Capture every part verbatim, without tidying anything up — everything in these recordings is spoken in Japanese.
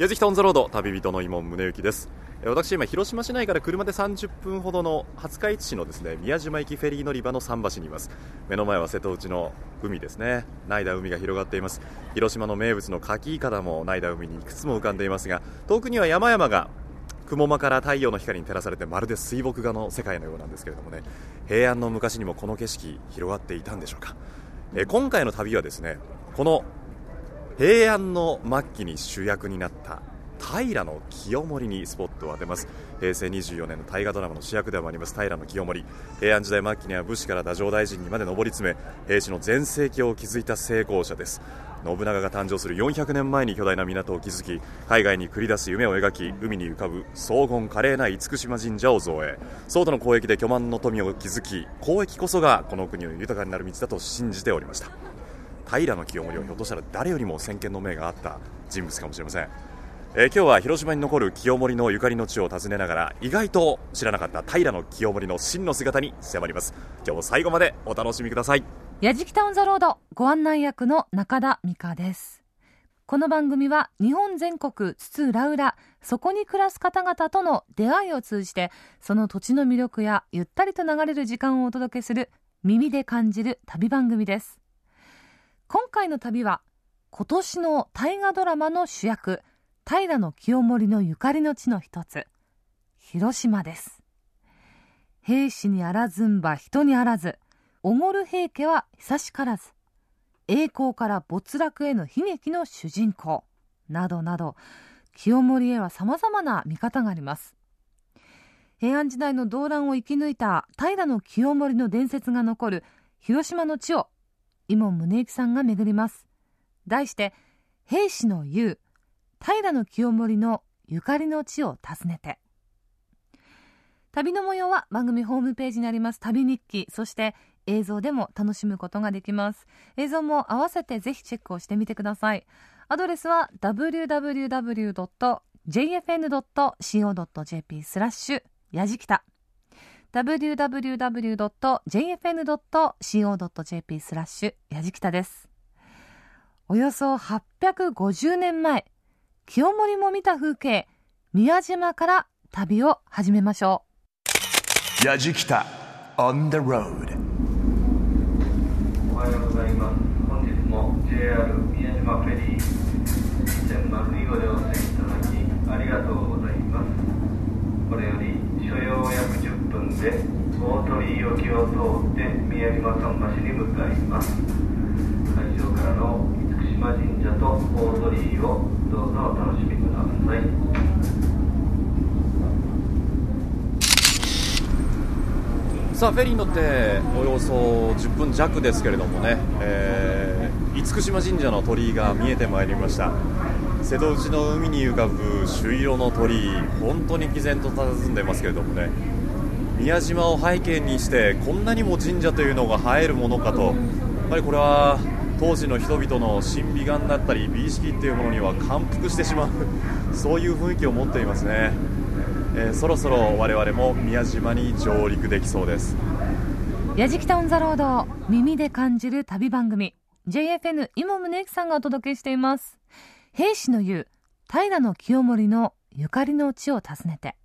矢敷タウンザロード旅人の伊門宗行です。私今広島市内から車でさんじゅっぷんほどの廿日市市のですね宮島行きフェリー乗り場の桟橋にいます。目の前は瀬戸内の海ですね。ないだ海が広がっています。広島の名物のカキイカダもないだ海にいくつも浮かんでいますが、遠くには山々が雲間から太陽の光に照らされて、まるで水墨画の世界のようなんですけれどもね、平安の昔にもこの景色広がっていたんでしょうか。え今回の旅はですね、この平安の末期に主役になった平清盛にスポットを当てます。へいせいにじゅうよねんの大河ドラマの主役でもあります平清盛、平安時代末期には武士から太政大臣にまで上り詰め、平氏の全盛期を築いた成功者です。信長が誕生するよんひゃくねんまえに巨大な港を築き、海外に繰り出す夢を描き、海に浮かぶ荘厳華麗な厳島神社を造営、宋との交易で巨万の富を築き、交易こそがこの国の豊かになる道だと信じておりました。平清盛はひょっとしたら誰よりも先見の明があった人物かもしれません。えー、今日は広島に残る清盛のゆかりの地を訪ねながら、意外と知らなかった平清盛の真の姿に迫ります。今日も最後までお楽しみください。やじきタウンザロードご案内役の中田美香です。この番組は日本全国津々浦々、そこに暮らす方々との出会いを通じて、その土地の魅力やゆったりと流れる時間をお届けする耳で感じる旅番組です。今回の旅は今年の大河ドラマの主役平清盛のゆかりの地の一つ、広島です。兵士にあらずんば人にあらず、おごる平家は久しからず、栄光から没落への悲劇の主人公などなど、清盛へはさまざまな見方があります。平安時代の動乱を生き抜いた平清盛の伝説が残る広島の地を伊門宗行さんが巡ります。題して兵士の雄平清盛のゆかりの地を訪ねて。旅の模様は番組ホームページにあります旅日記、そして映像でも楽しむことができます。映像も合わせてぜひチェックをしてみてください。アドレスは ダブリューダブリューダブリュードットジェイエフエヌドットシーオードットジェイピースラッシュやじきた ダブリューダブリューダブリュードットジェイエフエヌドットシーオードットジェイピースラッシュやじきた です。およそはっぴゃくごじゅうねんまえ、清盛も見た風景、宮島から旅を始めましょう。やじきた on the road。 おはようございます。本日も ジェイアール 宮島フェリー いちまるに 号でお乗せいただきありがとうございます。これより所要約じゅっぷんで大鳥居沖を通って宮島桟橋に向かいます。会場からの厳島神社と大鳥居をどうぞお楽しみください。さあフェリーに乗っておよそじゅっぷん弱ですけれどもね、えー、厳島神社の鳥居が見えてまいりました。瀬戸内の海に浮かぶ朱色の鳥居、本当に毅然と佇んでますけれどもね、宮島を背景にしてこんなにも神社というのが映えるものかと、やっぱりこれは当時の人々の神秘眼だったり美意識っていうものには感服してしまうそういう雰囲気を持っていますね。えー、そろそろ我々も宮島に上陸できそうです。やじきたオンザロード耳で感じる旅番組、 ジェイエフエヌ 伊門宗行さんがお届けしています。兵士の雄平清盛のゆかりの地を訪ねて。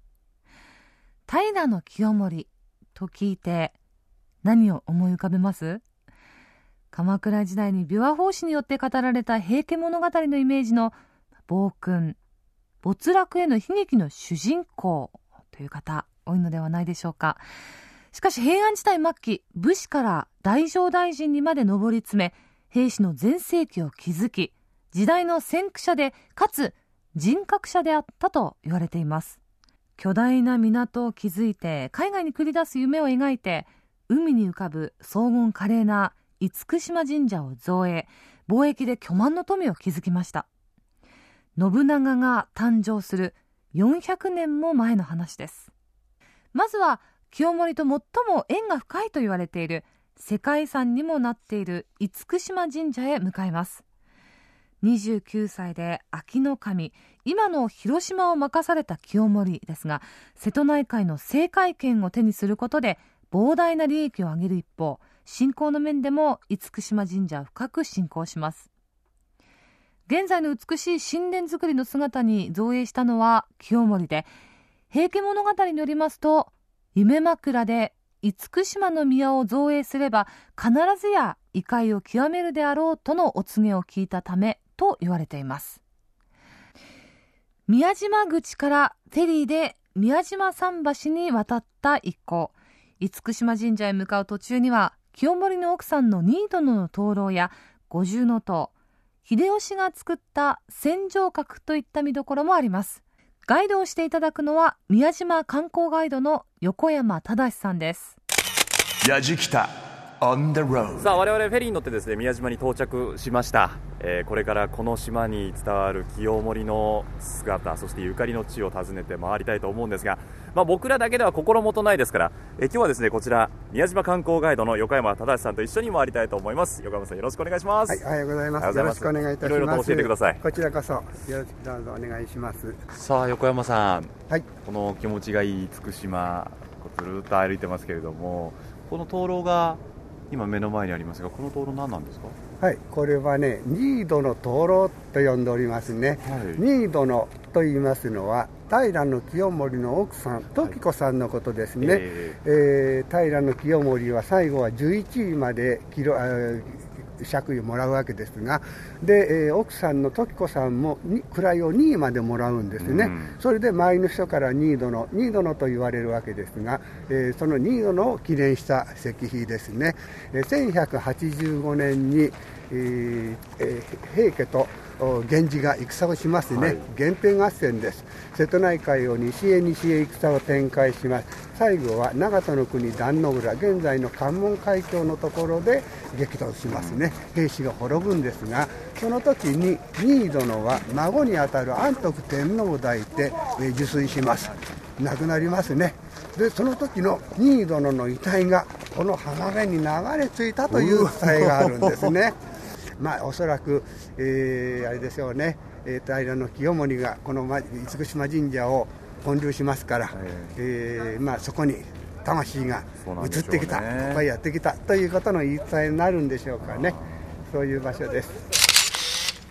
平清盛と聞いて何を思い浮かべます？鎌倉時代に琵琶法師によって語られた平家物語のイメージの暴君、没落への悲劇の主人公という方多いのではないでしょうか。しかし平安時代末期、武士から太政大臣にまで上り詰め、兵士の全盛期を築き、時代の先駆者でかつ人格者であったと言われています。巨大な港を築いて海外に繰り出す夢を描いて、海に浮かぶ荘厳華麗な厳島神社を造営、貿易で巨万の富を築きました。信長が誕生するよんひゃくねんも前の話です。まずは清盛と最も縁が深いと言われている、世界遺産にもなっている厳島神社へ向かいます。にじゅうきゅうさいで秋の神、今の広島を任された清盛ですが、瀬戸内海の制海権を手にすることで膨大な利益を上げる一方、信仰の面でも厳島神社を深く信仰します。現在の美しい神殿作りの姿に造影したのは清盛で、平家物語によりますと、夢枕で厳島の宮を造営すれば必ずや異界を極めるであろうとのお告げを聞いたためと言われています。宮島口からフェリーで宮島桟橋に渡った一行、厳島神社へ向かう途中には清盛の奥さんの新殿の灯籠や五重塔、秀吉が作った戦場閣といった見どころもあります。ガイドをしていただくのは宮島観光ガイドの横山忠さんです。やじきた on the road。 さあ我々フェリーに乗ってですね、宮島に到着しました、えー、これからこの島に伝わる清盛の姿、そしてゆかりの地を訪ねて回りたいと思うんですが、まあ、僕らだけでは心もとないですから、えー、今日はですねこちら宮島観光ガイドの横山忠さんと一緒に回りたいと思います。横山さん、よろしくお願いします。はい、おはようございます。よろしくお願いいたします。いろいろと教えてください。こちらこそよろしくどうぞお願いします。さあ横山さん、はい、この気持ちがいい厳島ずるっと歩いてますけれども、この灯籠が今目の前にありますが、この灯籠何なんですか？はい、これはね、新殿の灯籠と呼んでおりますね、はい、新殿と言いますのは平清盛の奥さん時子さんのことですね、はい、えーえー、平清盛は最後はじゅういちいまで爵位をもらうわけですが、で、えー、奥さんの時子さんも位をにいまでもらうんですね、うん、それで周りの人から新殿、新殿と言われるわけですが、えー、その新殿を記念した石碑ですね、えー、せんひゃくはちじゅうごねんに、えーえー、平家と源氏が戦をしますね、はい、源平合戦です。瀬戸内海を西へ西へ戦を展開します。最後は長門の国壇の浦、現在の関門海峡のところで激突しますね、うん、兵士が滅ぶんですが、その時に新殿は孫にあたる安徳天皇を抱いて受水します。亡くなりますね。でその時の新殿の遺体がこの浜辺に流れ着いたという伝えがあるんですね。まあ、おそらく、えー、あれでしょうね、えー、平清盛がこの厳島神社を建立しますから、はい、えーまあ、そこに魂が移ってきた、ね、ここへやってきたということの言い伝えになるんでしょうかね。そういう場所です。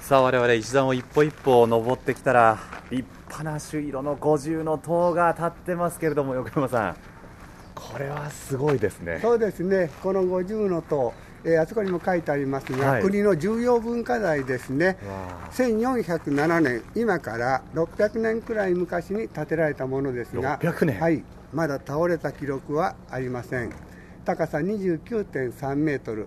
さあ我々石段を一歩一歩登ってきたら、立派な朱色の五重の塔が立ってますけれども、横山さん、これはすごいですね。そうですね、この五重の塔、えー、あそこにも書いてありますが、はい、国の重要文化財ですね。せんよんひゃくななねん、今からろっぴゃくねんくらい昔に建てられたものですが、ろっぴゃくねん、はい、まだ倒れた記録はありません。高さ にじゅうきゅうてんさんメートル、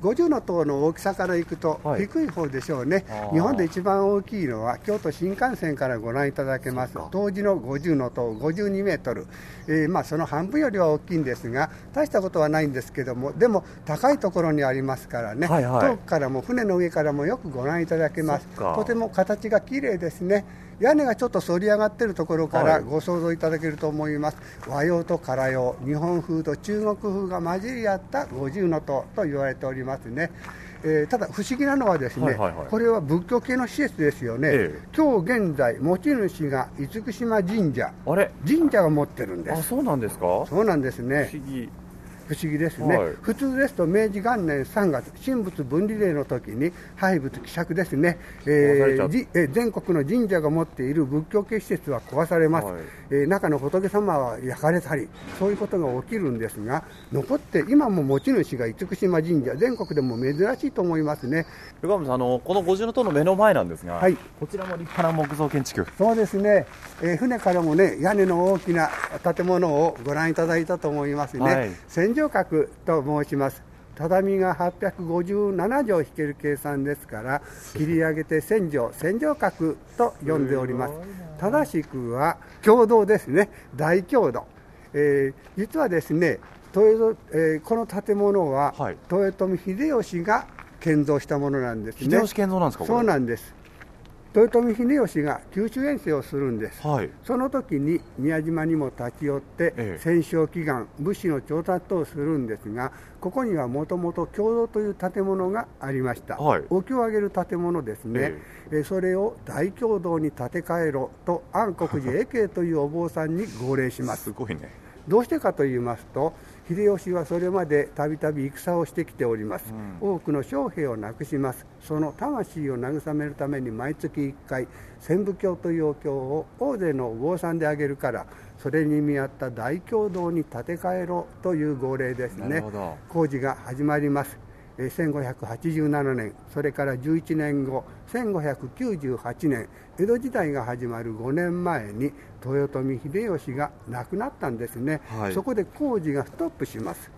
ごじゅうの塔の大きさからいくと低い方でしょうね、はい、日本で一番大きいのは京都新幹線からご覧いただけます当時のごじゅうの塔、ごじゅうにメートル、えーまあ、その半分よりは大きいんですが、大したことはないんですけども、でも高いところにありますからね、はいはい、遠くからも船の上からもよくご覧いただけます。とても形が綺麗ですね。屋根がちょっと反り上がっているところからご想像いただけると思います、はい、和洋と唐洋、日本風と中国風が混じり合った五重の塔と言われておりますね、えー、ただ不思議なのはですね、はいはいはい、これは仏教系の施設ですよね、ええ、今日現在持ち主が厳島神社、あれ神社が持ってるんです。あ、そうなんですか。そうなんですね、不思議不思議ですね、はい、普通ですと明治元年さんがつ神仏分離令の時に廃仏毀釈ですね、えーえー、全国の神社が持っている仏教系施設は壊されます、はい、えー、中の仏様は焼かれたり、そういうことが起きるんですが、残って今も持ち主が厳島神社、全国でも珍しいと思いますね。横山さん、あのこの五重塔の目の前なんですが、はい、こちらも立派な木造建築。そうですね、えー、船からもね、屋根の大きな建物をご覧いただいたと思いますね、はい、天井閣と申します。畳がはっぴゃくごじゅうななじょう引ける計算ですから、切り上げてせんじょう、天井閣と呼んでおります。正しくは経堂ですね、大経堂、えー、実はですね、豊、えー、この建物は、はい、豊臣秀吉が建造したものなんですね。秀吉建造なんですか。そうなんです。豊臣秀吉が九州遠征をするんです、はい、その時に宮島にも立ち寄って戦勝祈願、物資の調達等をするんですが、ここにはもともと経堂という建物がありました、はい、お経をあげる建物ですね、えー、それを大経堂に建て替えろと安国寺永慶というお坊さんに号令します。すごいね。どうしてかと言いますと、秀吉はそれまでたびたび戦をしてきております、うん、多くの将兵を亡くします。その魂を慰めるために毎月いっかい千部教というお経を大勢の坊さんであげるから、それに見合った大教堂に建て替えろという号令ですね。工事が始まります。せんごひゃくはちじゅうななねん、それからじゅういちねんご、せんごひゃくきゅうじゅうはちねん、江戸時代が始まるごねんまえに豊臣秀吉が亡くなったんですね、はい、そこで工事がストップします。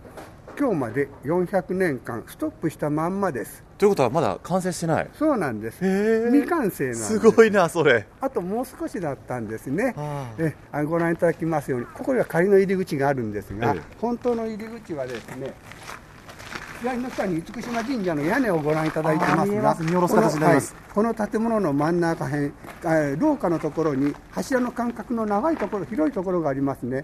今日までよんひゃくねんかんストップしたまんまです。ということはまだ完成してない。そうなんです、未完成なんです。すごいな、それ。あともう少しだったんですね。えあご覧いただきますように、ここには仮の入り口があるんですが、本当の入り口はですね、左の下に厳島神社の屋根をご覧いただいてますが、見下ろす形になります。この建物の真ん中辺、廊下のところに柱の間隔の長いところ、広いところがありますね。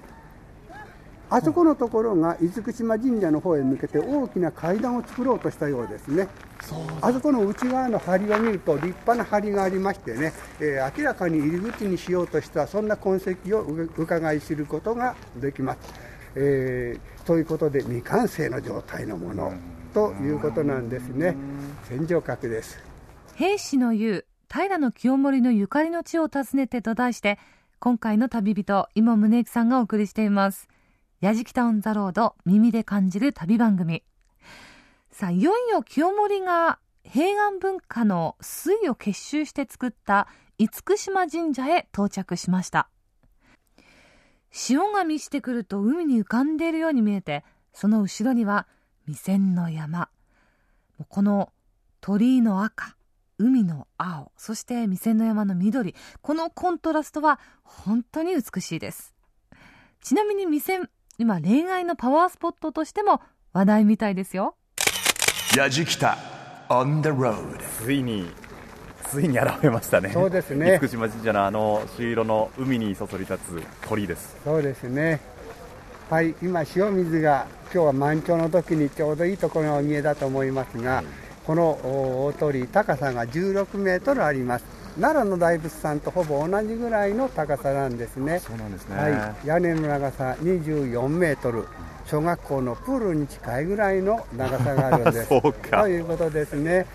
あそこのところが厳島神社の方へ向けて大きな階段を作ろうとしたようですね。あそこの内側の梁を見ると立派な梁がありましてね、えー、明らかに入り口にしようとした、そんな痕跡をうかがい知ることができます。えー、ということで未完成の状態のものということなんですね。戦場閣です。平氏の雄平清盛のゆかりの地を訪ねてと題して、今回の旅人今宗行さんがお送りしています。やじきたオンザロード、耳で感じる旅番組。さあ、いよいよ清盛が平安文化の粋を結集して作った厳島神社へ到着しました。潮が満ちてくると海に浮かんでいるように見えて、その後ろには弥山の山、この鳥居の赤、海の青、そして弥山の山の緑、このコントラストは本当に美しいです。ちなみに弥山、今恋愛のパワースポットとしても話題みたいですよ。やじきた on the road、 ついについに現れましたね。そうですね。厳島神社のあの朱色の海にそそり立つ鳥居です。そうですね。はい、今潮水が今日は満潮の時にちょうどいいところがお見えだと思いますが、はい、この大鳥居、高さがじゅうろくメートルあります。奈良の大仏さんとほぼ同じぐらいの高さなんですね。そうなんですね。はい、屋根の長さにじゅうよんメートル。小学校のプールに近いぐらいの長さがあるんです。そうか。ということですね。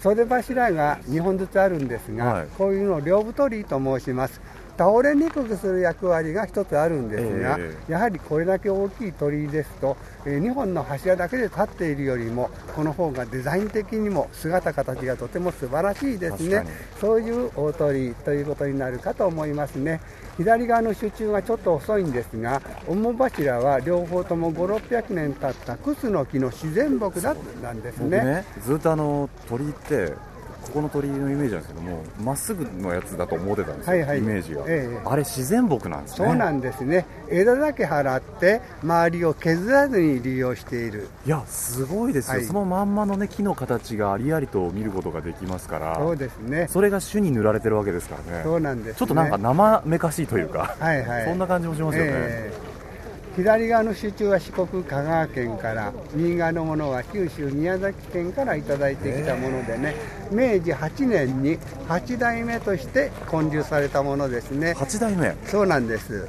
袖柱がにほんずつあるんですが、はい、こういうのを両太りと申します。倒れにくくする役割が一つあるんですが、えー、やはりこれだけ大きい鳥居ですと、えー、にほんの柱だけで立っているよりもこの方がデザイン的にも姿形がとても素晴らしいですね。そういう大鳥居ということになるかと思いますね。左側の支柱がちょっと細いんですが、主柱は両方ともごせんろっぴゃくねん経ったクスノキの自然木だったんですね。ね、ずっとあの鳥居ってここの鳥居のイメージなんですけども、まっすぐのやつだと思ってたんですよ、はいはい、イメージが、ええ、あれ自然木なんですね。そうなんですね。枝だけ払って周りを削らずに利用している。いや、すごいですよ、はい、そのまんまの、ね、木の形がありありと見ることができますから。そうですね。それが種に塗られてるわけですからね。そうなんですね。ちょっとなんか生めかしいというか、はいはい、そんな感じもしますよね、ええ。左側の支柱は四国香川県から、右側のものは九州宮崎県からいただいてきたものでね、めいじはちねんにはちだいめとして建立されたものですね。はちだいめ。そうなんです。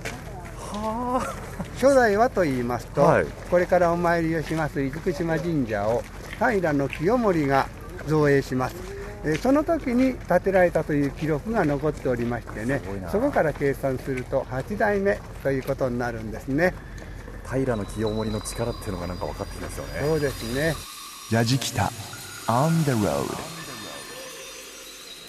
はあ。初代はと言いますと、はい、これからお参りをします厳島神社を平清盛が造営します。その時に建てられたという記録が残っておりましてね、そこから計算するとはちだいめということになるんですね。平清盛の力っていうのがなんか分かってきますよね。そうですね。やじきた on the road。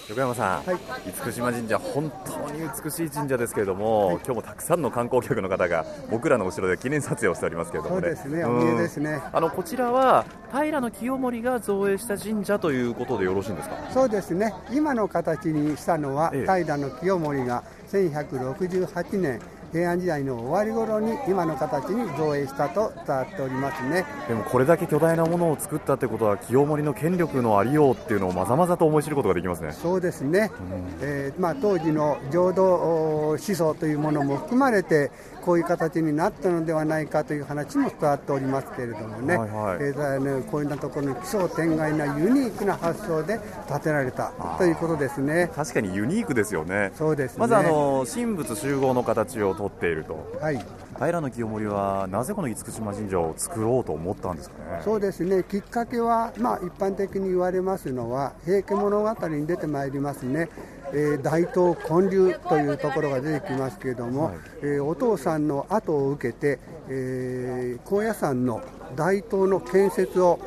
横山さん、はい、厳島神社本当に美しい神社ですけれども、はい、今日もたくさんの観光客の方が僕らの後ろで記念撮影をしておりますけれどもね。そうですね、お見えですね。あのこちらは平清盛が造営した神社ということでよろしいんですか。そうですね。今の形にしたのは、ええ、平清盛がせんひゃくろくじゅうはちねん平安時代の終わり頃に今の形に造営したと伝わっておりますね。でもこれだけ巨大なものを作ったってことは、清盛の権力のありようっていうのをまざまざと思い知ることができますね。そうですね、うん。えーまあ、当時の浄土思想というものも含まれてこういう形になったのではないかという話も伝わっておりますけれどもね、はいはい。えー、こういったところの奇想天外なユニークな発想で建てられたということですね。確かにユニークですよね。そうですね。まずあの神仏集合の形を通っていると、はい、平清盛はなぜこの厳島神社を作ろうと思ったんですかね。そうですね、きっかけは、まあ、一般的に言われますのは平家物語に出てまいりますね、えー、大東建立というところが出てきますけれども、はい、えー、お父さんの後を受けて、えー、高野山の大東の建設を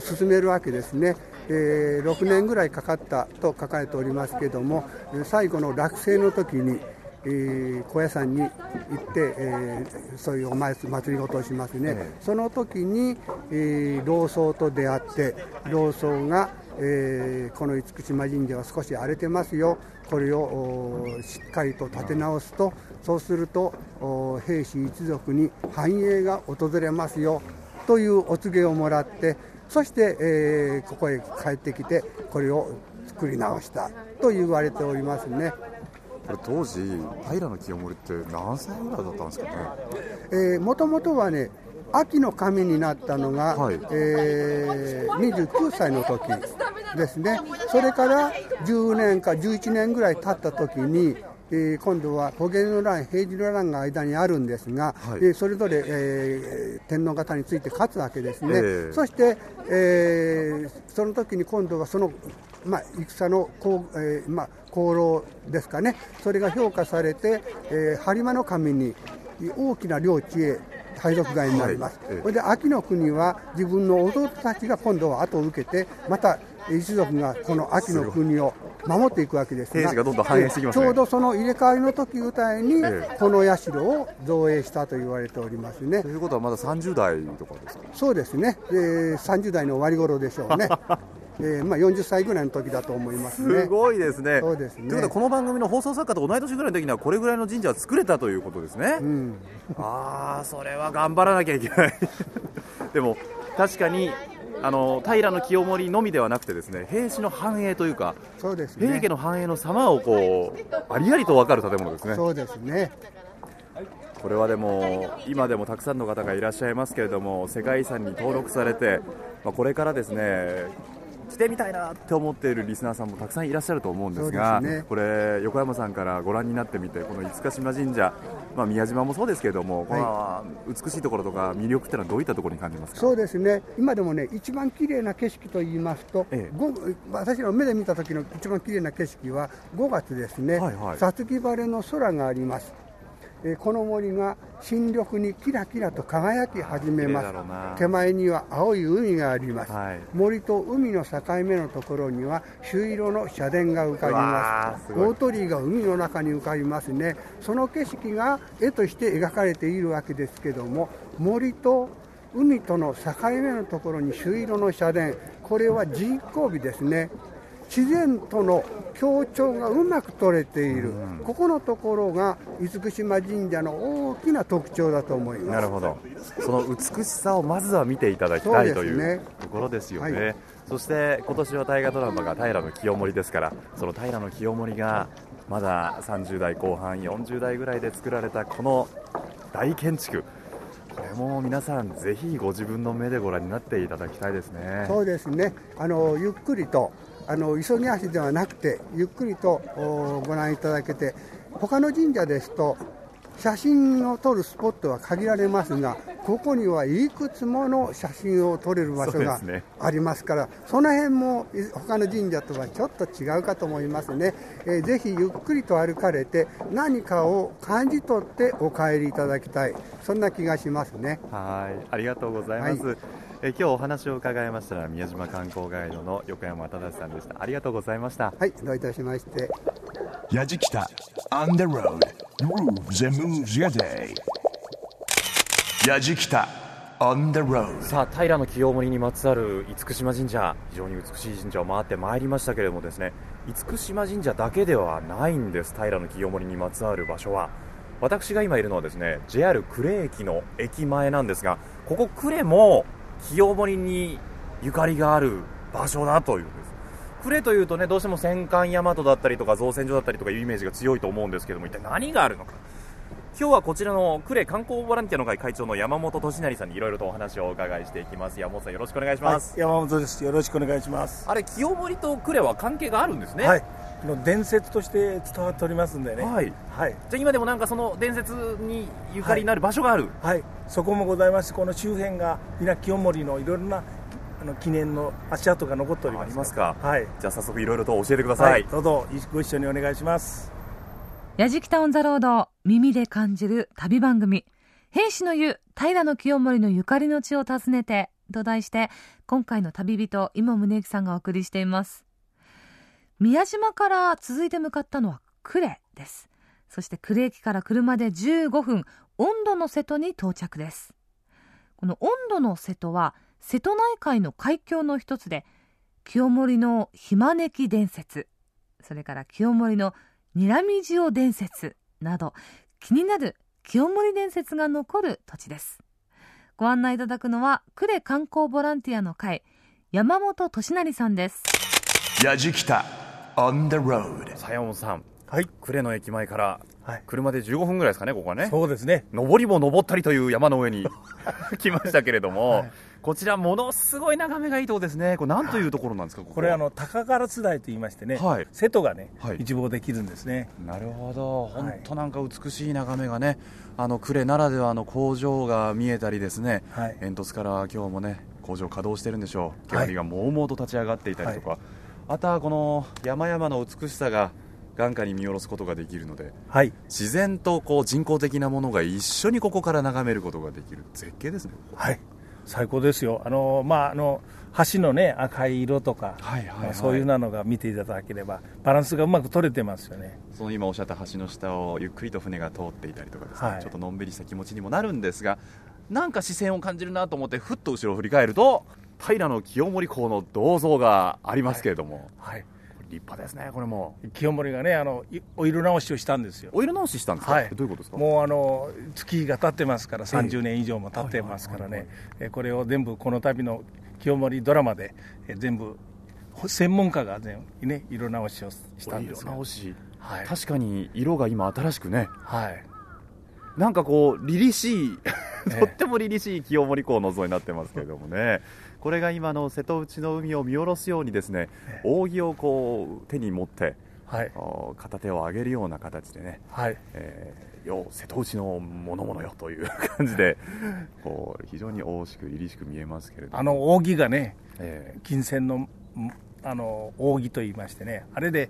進めるわけですね。えー、ろくねんぐらいかかったと書かれておりますけれども、最後の落成の時に、えー、高野山に行って、えー、そういうお祭りごとをしますね、えー、その時に、えー、老僧と出会って、老僧が、えー、この厳島神社は少し荒れてますよ、これをしっかりと立て直すと、そうすると平氏一族に繁栄が訪れますよというお告げをもらって、そして、えー、ここへ帰ってきてこれを作り直したと言われておりますね。これ当時平清盛って何歳ぐらいだったんですかね。えー、もともとはね、秋の神になったのが、はい、えー、にじゅうきゅうさいの時ですね。それからじゅうねんかじゅういちねんぐらい経った時に、えー、今度は保元の乱、平治の乱が間にあるんですが、はい、えー、それぞれ、えー、天皇方について勝つわけですね、えー、そして、えー、その時に今度はその、まあ、戦の功、えーまあ、功労ですかね、それが評価されて、えー、播磨の神に大きな領地へ配属外になります。はい、えー、それで秋の国は自分の弟たちが今度は後を受けて、また一族がこの秋の国を守っていくわけですが、がどんどん繁栄してきます、ね、ちょうどその入れ替わりの時ぐらいにこの社を造営したと言われておりますね。ということはまださんじゅうだいとかですか。そうですね、えー、さんじゅうだいの終わり頃でしょうねえーまあ、よんじゅっさいぐらいの時だと思いますね。すごいですね。そうですね。ということはこの番組の放送作家と同い年ぐらいの時にはこれぐらいの神社を作れたということですね、うん、ああ、それは頑張らなきゃいけないでも確かにあの平清盛のみではなくてですね、平氏の繁栄というか、そうですね、平家の繁栄の様をこうありありと分かる建物ですね。そうですね。これはでも今でもたくさんの方がいらっしゃいますけれども、世界遺産に登録されて、まあ、これからですね来てみたいなって思っているリスナーさんもたくさんいらっしゃると思うんですが、です、ね、これ横山さんからご覧になってみて、この厳島神社、まあ、宮島もそうですけれども、はい、美しいところとか魅力ってのはどういったところに感じますか。そうですね、今でもね、一番綺麗な景色といいますと、ええ、私の目で見た時の一番綺麗な景色はごがつですね、はいはい、五月晴れの空があります。えー、この森が新緑にキラキラと輝き始めます。手前には青い海があります、はい、森と海の境目のところには朱色の社殿が浮かびます。大鳥居が海の中に浮かびますね。その景色が絵として描かれているわけですけども、森と海との境目のところに朱色の社殿、これは人工美ですね。自然との協調がうまく取れている、うん、ここのところが厳島神社の大きな特徴だと思います。なるほど、その美しさをまずは見ていただきたい、ね、というところですよね、はい、そして今年は大河ドラマが平清盛ですから、その平清盛がまださんじゅうだいこう半よんじゅうだいぐらいで作られたこの大建築、これも皆さんぜひご自分の目でご覧になっていただきたいですね。そうですね、あのゆっくりと、あの急ぎ足ではなくてゆっくりとご覧いただけて、他の神社ですと写真を撮るスポットは限られますが、ここにはいくつもの写真を撮れる場所がありますから、 そ,、ね、その辺も他の神社とはちょっと違うかと思いますね、えー、ぜひゆっくりと歩かれて何かを感じ取ってお帰りいただきたい、そんな気がしますね。はい、ありがとうございます、はい、え今日お話を伺いましたら宮島観光ガイドの横山忠さんでした。ありがとうございました。はい、どういたしまして。やじきた On the road Grooves and moves your day。 やじきた On the road。 さあ、平清盛にまつわる厳島神社、非常に美しい神社を回ってまいりましたけれどもですね、厳島神社だけではないんです。平清盛にまつわる場所は、私が今いるのはですね ジェイアール 呉駅の駅前なんですが、ここ呉も清盛にゆかりがある場所だというんです。呉というとね、どうしても戦艦大和だったりとか造船所だったりとかいうイメージが強いと思うんですけども、一体何があるのか。今日はこちらの呉観光ボランティアの会会長の山本俊成さんにいろいろとお話をお伺いしていきます。山本さん、よろしくお願いします。はい、山本です。よろしくお願いします。あれ、清盛と呉は関係があるんですね。はい。の伝説として伝わっておりますんでね。はい。はい。じゃあ今でもなんかその伝説にゆかりになる場所がある。はい。はい、そこもございます。この周辺が皆清盛のいろいろなあの記念の足跡が残っております。ありますか。はい。じゃあ早速いろいろと教えてください。はい、どうぞご一緒にお願いします。やじきたオンザロード、耳で感じる旅番組、兵士の湯平清盛のゆかりの地を訪ねてと題して、今回の旅人今宗行さんがお送りしています。宮島から続いて向かったのは呉です。そして呉駅から車でじゅうごふん、温度の瀬戸に到着です。この温度の瀬戸は瀬戸内海の海峡の一つで、清盛のひまねき伝説、それから清盛のにらみ塩伝説など、気になる清盛伝説が残る土地です。ご案内いただくのは呉観光ボランティアの会、山本俊成さんです。やじきたオン・ザ・ロード、山本さん、はい、呉の駅前から車でじゅうごふんぐらいですかね、ここはね。そうですね。上りも上ったりという山の上に来ましたけれども、はい、こちらものすごい眺めがいいところですね。これ何というところなんですか。こここれあの高烏台と言いましてね、はい、瀬戸がね、はい、一望できるんですね。なるほど。本当なんか美しい眺めがね、あの呉ならではの工場が見えたりですね、はい、煙突から今日もね工場稼働してるんでしょう。煙がもうもうと立ち上がっていたりとか、はい、あとはこの山々の美しさが眼下に見下ろすことができるので、はい、自然とこう人工的なものが一緒にここから眺めることができる絶景ですね。はい、最高ですよ。あの、まあ、あの橋の、ね、赤い色とか、はいはいはい、まあ、そういうのが見ていただければバランスがうまく取れてますよね。その今おっしゃった橋の下をゆっくりと船が通っていたりとかですね、はい、ちょっとのんびりした気持ちにもなるんですが、なんか視線を感じるなと思ってふっと後ろを振り返ると平清盛公の銅像がありますけれども、はいはい、立派ですね。これも清盛がね、あのお色直しをしたんですよ。お色直ししたんですか、はい、どういうことですか。もうあの月が経ってますから、さんじゅうねん以上も経ってますからね、これを全部この度の清盛ドラマで全部専門家が、ね、色直しをしたんですよ。色直し、はい、確かに色が今新しくね、はい、なんかこう凛々しいとっても凛々しい清盛公の像になってますけれどもねこれが今の瀬戸内の海を見下ろすようにですね、扇をこう手に持って、はい、片手を上げるような形でね、はい、えー、よう瀬戸内のものものよという感じでこう非常に大しく凛々しく見えますけれども、あの扇がね、えー、金線の、あの扇といいましてね、あれで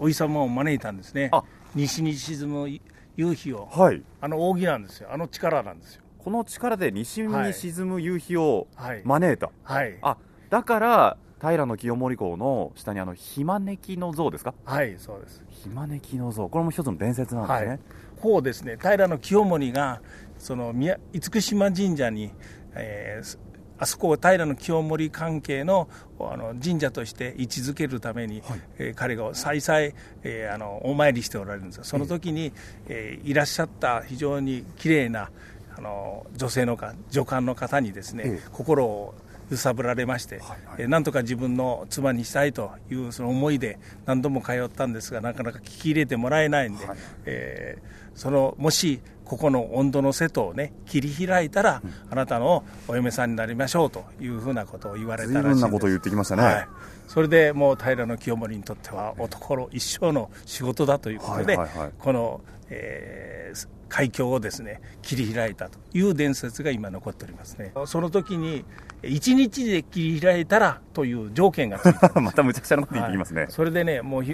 お日様を招いたんですね。西に沈む夕日を、はい、あの扇なんですよ。あの力なんですよ。この力で西に沈む夕日を招いた、はいはい、あ、だから平清盛公の下にあのひまねきの像ですか。はい、そうです。ひまねきの像、これも一つの伝説なんですね、はい、こうですね、平清盛がその宮厳島神社に、えー、あそこを平清盛関係 の, あの神社として位置づけるために、はい、えー、彼が再々、えー、あのお参りしておられるんです。その時に、えー、いらっしゃった非常に綺麗なあの女性のか女官の方にですね、ええ、心を揺さぶられまして、はいはい、えなんとか自分の妻にしたいというその思いで何度も通ったんですが、なかなか聞き入れてもらえないんで、はい、えー、そのもしここの温度の瀬戸を、ね、切り開いたら、うん、あなたのお嫁さんになりましょうというふうなことを言われたらしいです。随分なことを言ってきましたね、はい、それでもう平清盛にとっては男の一生の仕事だということで、はいはいはい、この、えー海峡をですね切り開いたという伝説が今残っておりますね。その時に一日で切り開いたらという条件がついてますまたむちゃくちゃなこと言ってきますね、はい、それでね、もう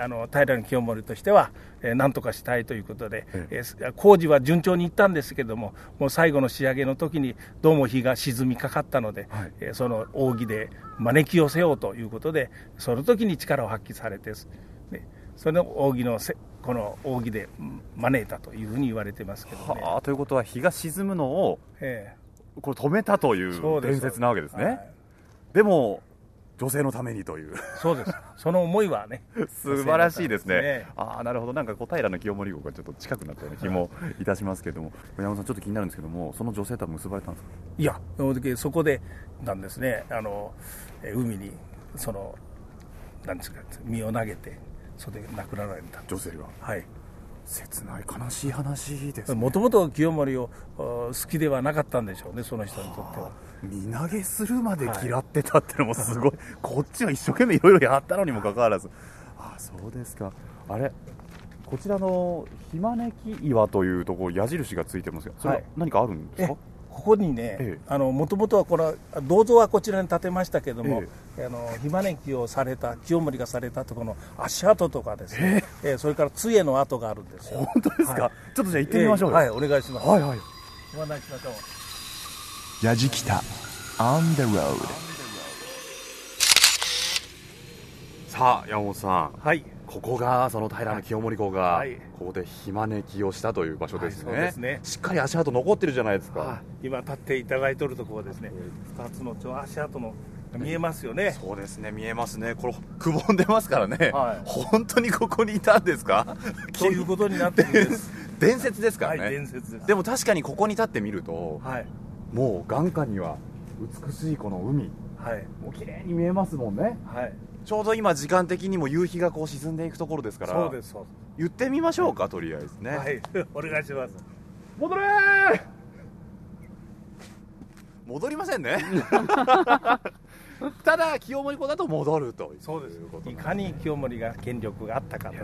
あの平清盛としては、えー、何とかしたいということで、えー、工事は順調にいったんですけども、もう最後の仕上げの時にどうも日が沈みかかったので、はい、えー、その扇で招き寄せようということで、その時に力を発揮されて、ね、その扇のせこの扇で招いたというふうに言われてますけどね。はあ、ということは日が沈むのをこれ止めたという伝説なわけですね。 で, す、はい、でも女性のためにという、そうですその思いはね素晴らしいです ね, ですね。ああ、なるほど。なんか小平の清盛号がちょっと近くなったような気もいたしますけれども山本さん、ちょっと気になるんですけども、その女性とは結ばれたんですか。いや、そこでなんですね、あの海にそのなんですか身を投げてそれで亡くなられた女性は、はい、切ない悲しい話ですね。もともと清盛を好きではなかったんでしょうね、その人にとっては。身投げするまで嫌ってたってのもすごい、はい、こっちは一生懸命いろいろやったのにもかかわらず。ああ、そうですか。あれ、こちらのひまねき岩というところ、矢印がついてますが、それは何かあるんですか？はい、ここにね、もともとはこの銅像はこちらに建てましたけども、ええ、あの火招きをされた清盛がされたところの足跡とかですね、えええー、それから杖の跡があるんですよ。本当ですか、はい、ちょっとじゃあ行ってみましょう。ええ、はい、お願いします。はいはい、ご案内しましょう。やじきた on the road。 さあ山本さん、はい、ここがその平清盛公がここで火招きをしたという場所ですね、はいはい、そうですね。しっかり足跡残ってるじゃないですか、はい、今立っていただいているところですね、ふたつの足跡の見えますよね。そうですね、見えますね。これくぼんでますからね、はい、本当にここにいたんですかということになってるんです伝説ですからね、はい、伝説です。でも確かにここに立ってみると、はい、もう眼下には美しいこの海、はい、もう綺麗に見えますもんね、はい。ちょうど今時間的にも夕日がこう沈んでいくところですから、そうですそうです。言ってみましょうか、とりあえずね。はい、お願いします。戻れー。戻りませんね。ただ清盛公だと戻るということです。そうです。いかに清盛が権力があったかと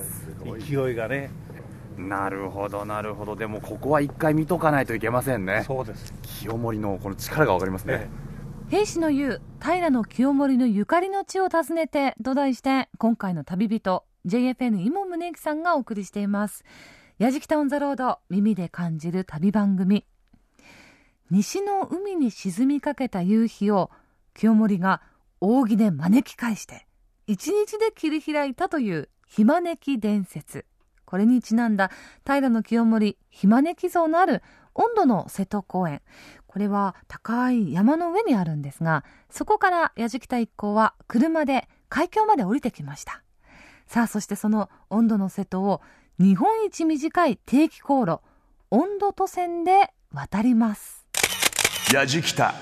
いう勢いがね。なるほどなるほど。でもここは一回見とかないといけませんね。そうです。清盛のこの力がわかりますね。ね、平氏の湯、平清盛のゆかりの地を訪ねてと題して、今回の旅人 ジェイエフエヌ 伊門宗行さんがお送りしています。やじきたオンザロード、耳で感じる旅番組。西の海に沈みかけた夕日を清盛が扇で招き返して一日で切り開いたという火招き伝説。これにちなんだ平清盛火招き像のある温度の瀬戸公園、これは高い山の上にあるんですが、そこからやじきた一行は車で海峡まで降りてきました。さあ、そしてその温度の瀬戸を日本一短い定期航路温度渡船で渡ります。やじきた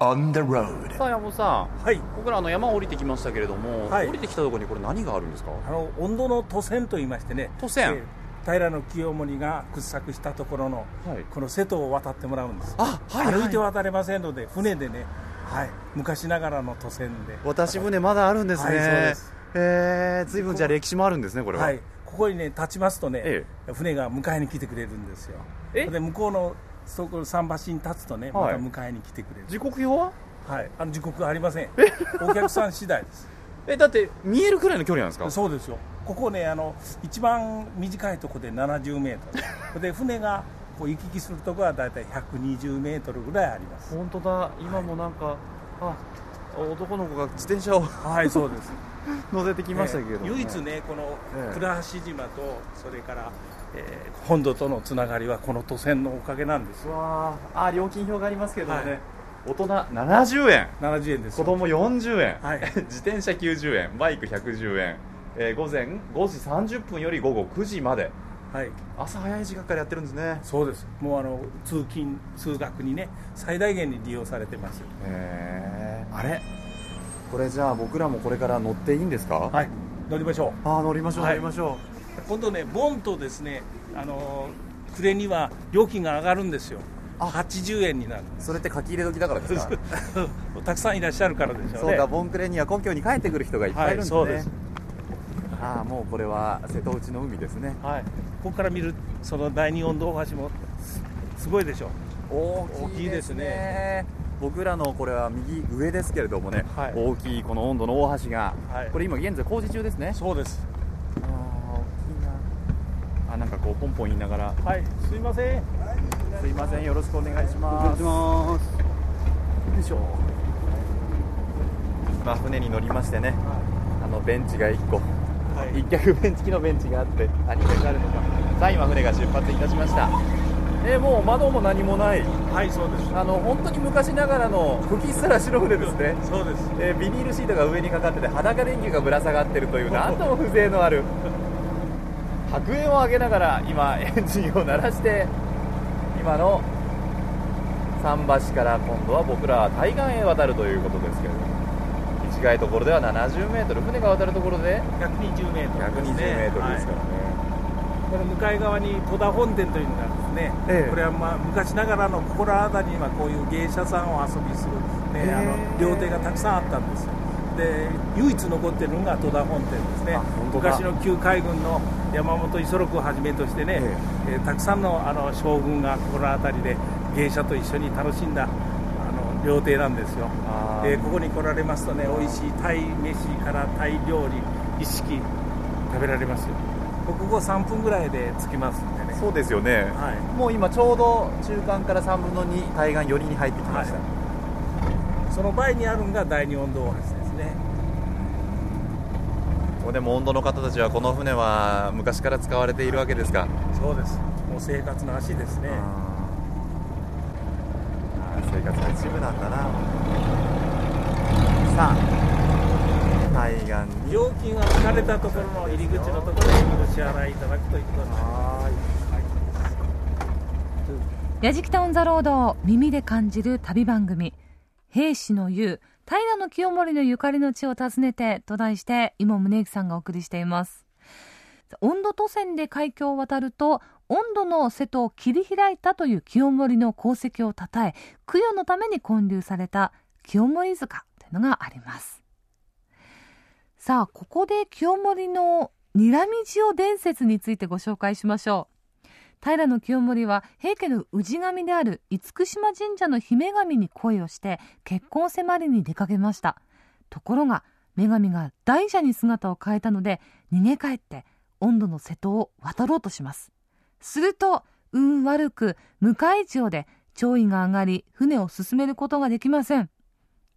on the road。 さあ山本さん、はい、ここからあの山を降りてきましたけれども、はい、降りてきたところにこれ何があるんですか？あの温度の渡船といいましてね、渡船、えー平清盛が掘削したところの、はい、この瀬戸を渡ってもらうんです。あ、はいはい、歩いて渡れませんので船でね、はい、昔ながらの渡船で。私船まだあるんですね、はい、そうです。えー、随分じゃあ歴史もあるんですねこれは、はい、ここにね立ちますとね、ええ、船が迎えに来てくれるんですよ。えで向こうのそこ桟橋に立つとね、また迎えに来てくれる、はい、時刻表は、はい、あの時刻はありません。お客さん次第です。えだって見えるくらいの距離なんですか？そうですよ。ここね、あの一番短いところでななじゅうメートル で船がこう行き来するところはだいたいひゃくにじゅうメートルぐらいあります。本当だ、今もなんか、はい、あ男の子が自転車を、はい、そうです乗せてきましたけど、ね、唯一ねこの倉橋島と、それから、えー、本土とのつながりはこの渡船のおかげなんですよ。わあ、料金表がありますけどね、はい、大人ななじゅうえん、ななじゅうえんです。子供よんじゅうえん、はい、自転車きゅうじゅうえん、バイクひゃくじゅうえん、えー、午前ごじさんじゅっぷんよりごごくじまで、はい、朝早い時間からやってるんですね。そうです。もうあの通勤通学にね最大限に利用されてます。へー、あれこれじゃあ僕らもこれから乗っていいんですか？はい、乗りましょう。あ、乗りましょう、はい、乗りましょう。今度ねボンとですね、あの暮れには料金が上がるんですよ。はちじゅうえんになる。それって書き入れ時だからですか？たくさんいらっしゃるからでしょうね。そうだ、ボンクレには故郷に帰ってくる人がいっぱいいるんですね、はい、そうです。ああ、もうこれは瀬戸内の海ですね、はい、ここから見るその第二温度大橋もすごいでしょう。大きいです ね, ですね。僕らのこれは右上ですけれどもね、はい、大きいこの温度の大橋が、はい、これ今現在工事中ですね。そうです。ああ、大きいなあ。なんかこうポンポン言いながら、はい、すいません、はいすいません、よろしくお願いします。よいしょ。まあ、船に乗りましてね、あのベンチがいっこ、はい、一脚ベンチ、木のベンチがあってアニメがあるのか。さあ今船が出発いたしました。えー、もう窓も何もない。はい、そうです。あの本当に昔ながらの吹きすらしの船ですね。そうです。えー、ビニールシートが上にかかってて裸電球がぶら下がってるという何とも風情のある白煙を上げながら今エンジンを鳴らして今の桟橋から今度は僕らは対岸へ渡るということですけれども、短いところではななじゅうメートル、船が渡るところでひゃくにじゅうメートルですからね、はい、この向かい側に戸田本店というのがあるんですね、ええ、これはまあ昔ながらの心新たに今こういう芸者さんを遊びする、ねえー、あの料亭がたくさんあったんですよ。で唯一残っているのが戸田本店ですね。昔の旧海軍の山本五十六をはじめとしてね、えーえー、たくさん の, あの将軍が心当たりで芸者と一緒に楽しんだあの料亭なんですよ。でここに来られますとね、美味しいタイ飯からタイ料理一式食べられますよ。ここさんぷんぐらいで着きますんでね。そうですよね、はい、もう今ちょうど中間からさんぶんのに対岸寄りに入ってきました、はい、その前にあるのが第二音頭ですね。ここでも音頭の方たちはこの船は昔から使われているわけですか。そうです。もう生活の足ですね。ああ、生活の一部なんだな。さあ、対岸に料金が引かれたところの入り口のところでお支払いいただくということになります。はい。やじきたオン・ザ・ロードを耳で感じる旅番組、兵士の夕。平の清盛のゆかりの地を訪ねてと題して今宗行さんがお送りしています。音頭渡船で海峡を渡ると音頭の瀬戸を切り開いたという清盛の功績をたたえ、供養のために建立された清盛塚というのがあります。さあ、ここで清盛のにらみ塩伝説についてご紹介しましょう。平清盛は平家の氏神である厳島神社の姫神に恋をして結婚を迫りに出かけました。ところが女神が大蛇に姿を変えたので逃げ帰って音頭の瀬戸を渡ろうとします。すると運悪く向かい潮で潮位が上がり船を進めることができません。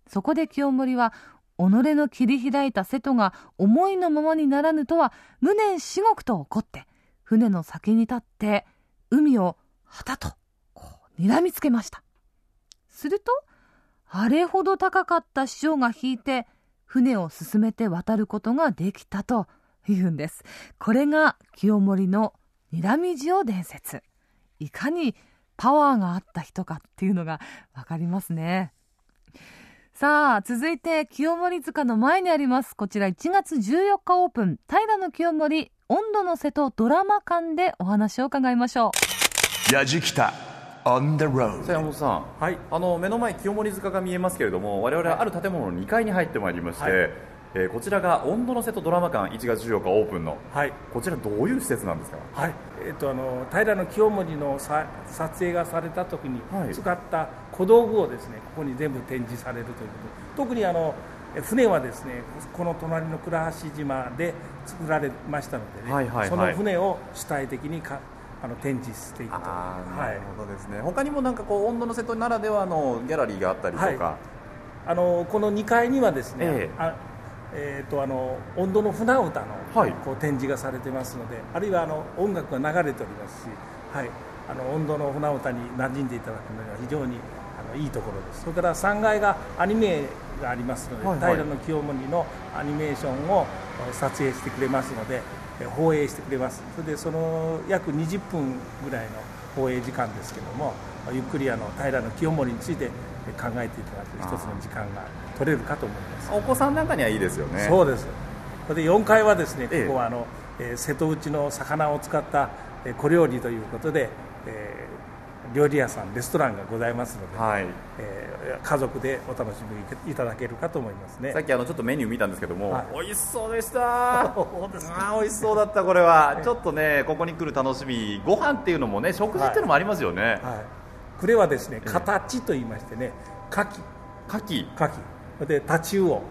そこで清盛は己の切り開いた瀬戸が思いのままにならぬとは無念至極と怒って船の先に立って海を旗とこう睨みつけました。するとあれほど高かった潮が引いて船を進めて渡ることができたというんです。これが清盛の睨み塩伝説。いかにパワーがあった人かっていうのがわかりますね。さあ、続いて清盛塚の前にありますこちらいちがつじゅうよっかオープン、平清盛音頭の瀬戸ドラマ館でお話を伺いましょう。やじきた on the road。 山本さん、はい、あの目の前清盛塚が見えますけれども、我々はある建物のにかいに入ってまいりまして、はい、えー、こちらが音頭の瀬戸ドラマ館いちがつじゅうよっかオープンの、はい、こちらどういう施設なんですか。はい、えー、とあの平清盛のさ撮影がされた時に使った小道具をですね、ここに全部展示されるということ。特にあの船はですね、この隣の倉橋島で作られましたのでね、はいはいはい、その船を主体的にかあの展示していくと。あ、なるほどですね。はい、他にもなんかこう音頭の瀬戸ならではのギャラリーがあったりとか、はい、あのこのにかいにはですね、えーあえー、とあの音頭の船歌の、はい、こう展示がされてますので、あるいはあの音楽が流れておりますし、はい、あの音頭の船歌に馴染んでいただくのには非常にあのいいところです。それからさんがいがアニメがありますので、はいはい、平清盛のアニメーションを撮影してくれますので、放映してくれます。それでその約にじゅっぷんぐらいの放映時間ですけども、ゆっくりあの平清盛について考えていただく一つの時間が取れるかと思います。お子さんなんかにはいいですよね。そうです。それでよんかいはですね、ここはあの、ええ、瀬戸内の魚を使った小料理ということで、えー料理屋さん、レストランがございますので、はい、えー、家族でお楽しみいただけるかと思いますね。さっきあのちょっとメニュー見たんですけども、はい、美味しそうでしたです、ね、あ、美味しそうだった。これは、はい、ちょっとね、ここに来る楽しみ、ご飯っていうのもね、食事っていうのもありますよね。はいはい、これはですね、形と言いましてね、カキカキカキでタチウオ、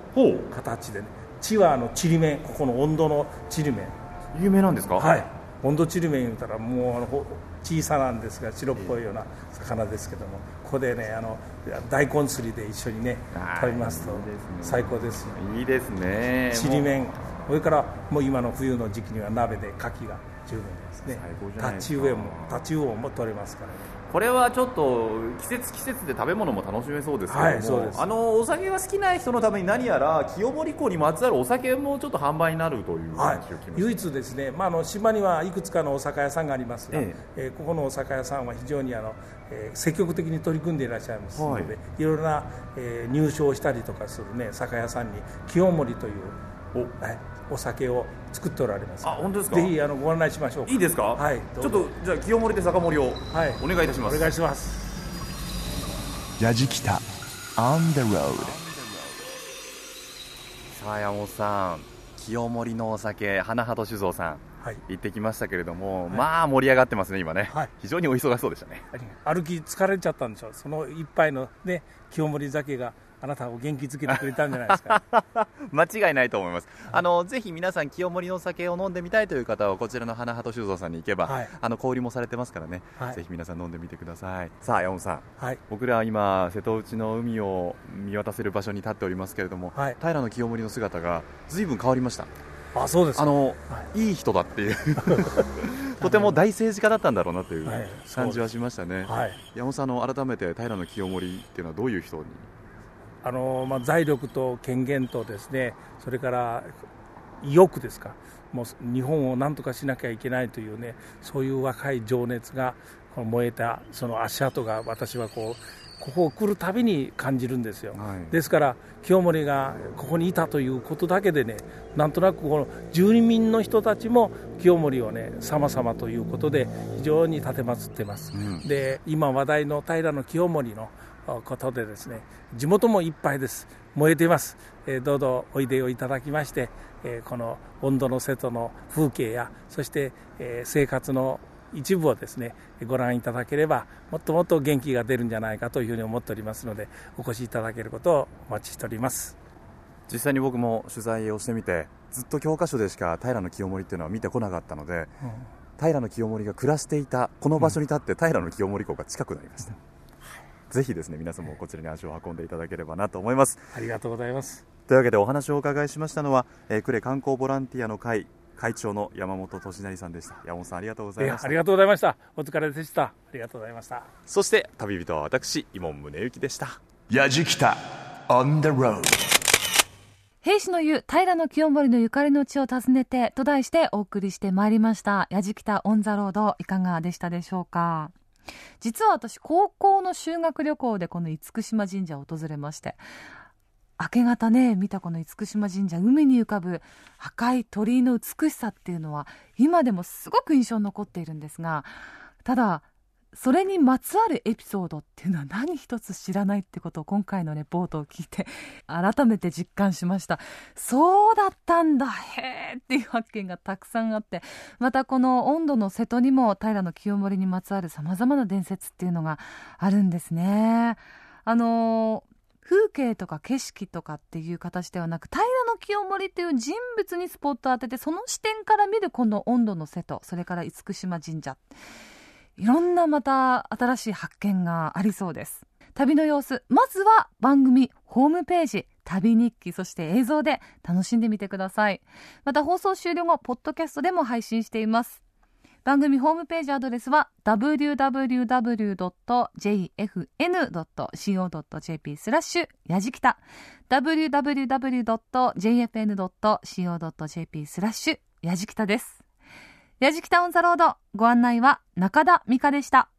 形でね、チはあのちりめん、ここの音頭のちりめん有名なんですか。はい、音頭ちりめん言うたらもうあの小さなんですが白っぽいような魚ですけども、ここでね、あの大根すりで一緒にね食べますと最高ですよ。いいですね。ちりめん、それからもう今の冬の時期には鍋で牡蠣が十分ですね。タチウオもタチウオも取れますからね。これはちょっと季節季節で食べ物も楽しめそうですけども、はい、そうです。あのお酒が好きな人のために何やら清盛港にまつわるお酒もちょっと販売になるという話を聞きました。はい、唯一ですね、まあ、あの島にはいくつかのお酒屋さんがありますが、えええー、ここのお酒屋さんは非常にあの、えー、積極的に取り組んでいらっしゃいますので、はい、いろいろな、えー、入賞したりとかするね酒屋さんに清盛という、はい、お酒を作っておられます。あ、本当ですか。ぜひあのご案内しましょうか。いいですか。はい。ちょっとじゃあ清盛で酒盛りを、はい、お願いいたします。お願いします。ラジキタ on the road。さあ山本さん、清盛のお酒花鳩酒造さん。はい、行ってきましたけれども、はい、まあ盛り上がってますね今ね、はい、非常にお忙しそうでしたね。歩き疲れちゃったんでしょう。その一杯の、ね、清盛酒があなたを元気づけてくれたんじゃないですか。間違いないと思います、はい、あのぜひ皆さん清盛の酒を飲んでみたいという方はこちらの花鳩酒造さんに行けば、はい、あの小売りもされてますからね、はい、ぜひ皆さん飲んでみてください。さあ山本さん、はい、僕らは今瀬戸内の海を見渡せる場所に立っておりますけれども、はい、平清盛の姿が随分変わりました。あ、そうです。あの、はい、いい人だっていうとても大政治家だったんだろうなという感じはしましたね、はい、山本さんの改めて平清盛っていうのはどういう人に。あの、まあ、財力と権限とですね、それから意欲ですか、もう日本を何とかしなきゃいけないというね、そういう若い情熱が燃えたその足跡が私はこうここを来るたびに感じるんですよ、はい、ですから清盛がここにいたということだけでね、なんとなくこの住民の人たちも清盛をね様々ということで非常に奉ってます、うん、で今話題の平清盛のことでですね、地元もいっぱいです、燃えています、えー、どうぞおいでをいただきまして、えー、この温度の瀬戸の風景やそして、えー、生活の一部をですねご覧いただければもっともっと元気が出るんじゃないかというふうに思っておりますので、お越しいただけることをお待ちしております。実際に僕も取材をしてみてずっと教科書でしか平清盛というのは見てこなかったので、うん、平清盛が暮らしていたこの場所に立って、うん、平清盛公が近くなりました、うん、ぜひですね皆さんもこちらに足を運んでいただければなと思います。ありがとうございます。というわけでお話をお伺いしましたのは、えー、呉観光ボランティアの会会長の山本俊成さんでした。山本さんありがとうございました。ありがとうございました。お疲れでした。ありがとうございました。そして旅人は私伊門宗行でした。やじきた on the road。 平氏の湯平清盛のゆかりの地を訪ねてと題してお送りしてまいりました。やじきた on the road いかがでしたでしょうか。実は私高校の修学旅行でこの厳島神社を訪れまして、明け方ね見たこの厳島神社、海に浮かぶ赤い鳥居の美しさっていうのは今でもすごく印象に残っているんですが、ただそれにまつわるエピソードっていうのは何一つ知らないってことを今回のレポートを聞いて改めて実感しました。そうだったんだ、へーっていう発見がたくさんあって、またこの温度の瀬戸にも平清盛にまつわるさまざまな伝説っていうのがあるんですね。あのー風景とか景色とかっていう形ではなく、平清盛という人物にスポットを当ててその視点から見るこの温度の瀬戸、それから厳島神社、いろんなまた新しい発見がありそうです。旅の様子、まずは番組ホームページ、旅日記、そして映像で楽しんでみてください。また放送終了後ポッドキャストでも配信しています。番組ホームページアドレスは ダブリューダブリューダブリュードットジェイエフエヌドットシーオードットジェイピー スラッシュやじきた ダブリューダブリューダブリュードットジェイエフエヌドットシーオードットジェイピー スラッシュやじきたです。やじきたオンザロード、ご案内は中田美香でした。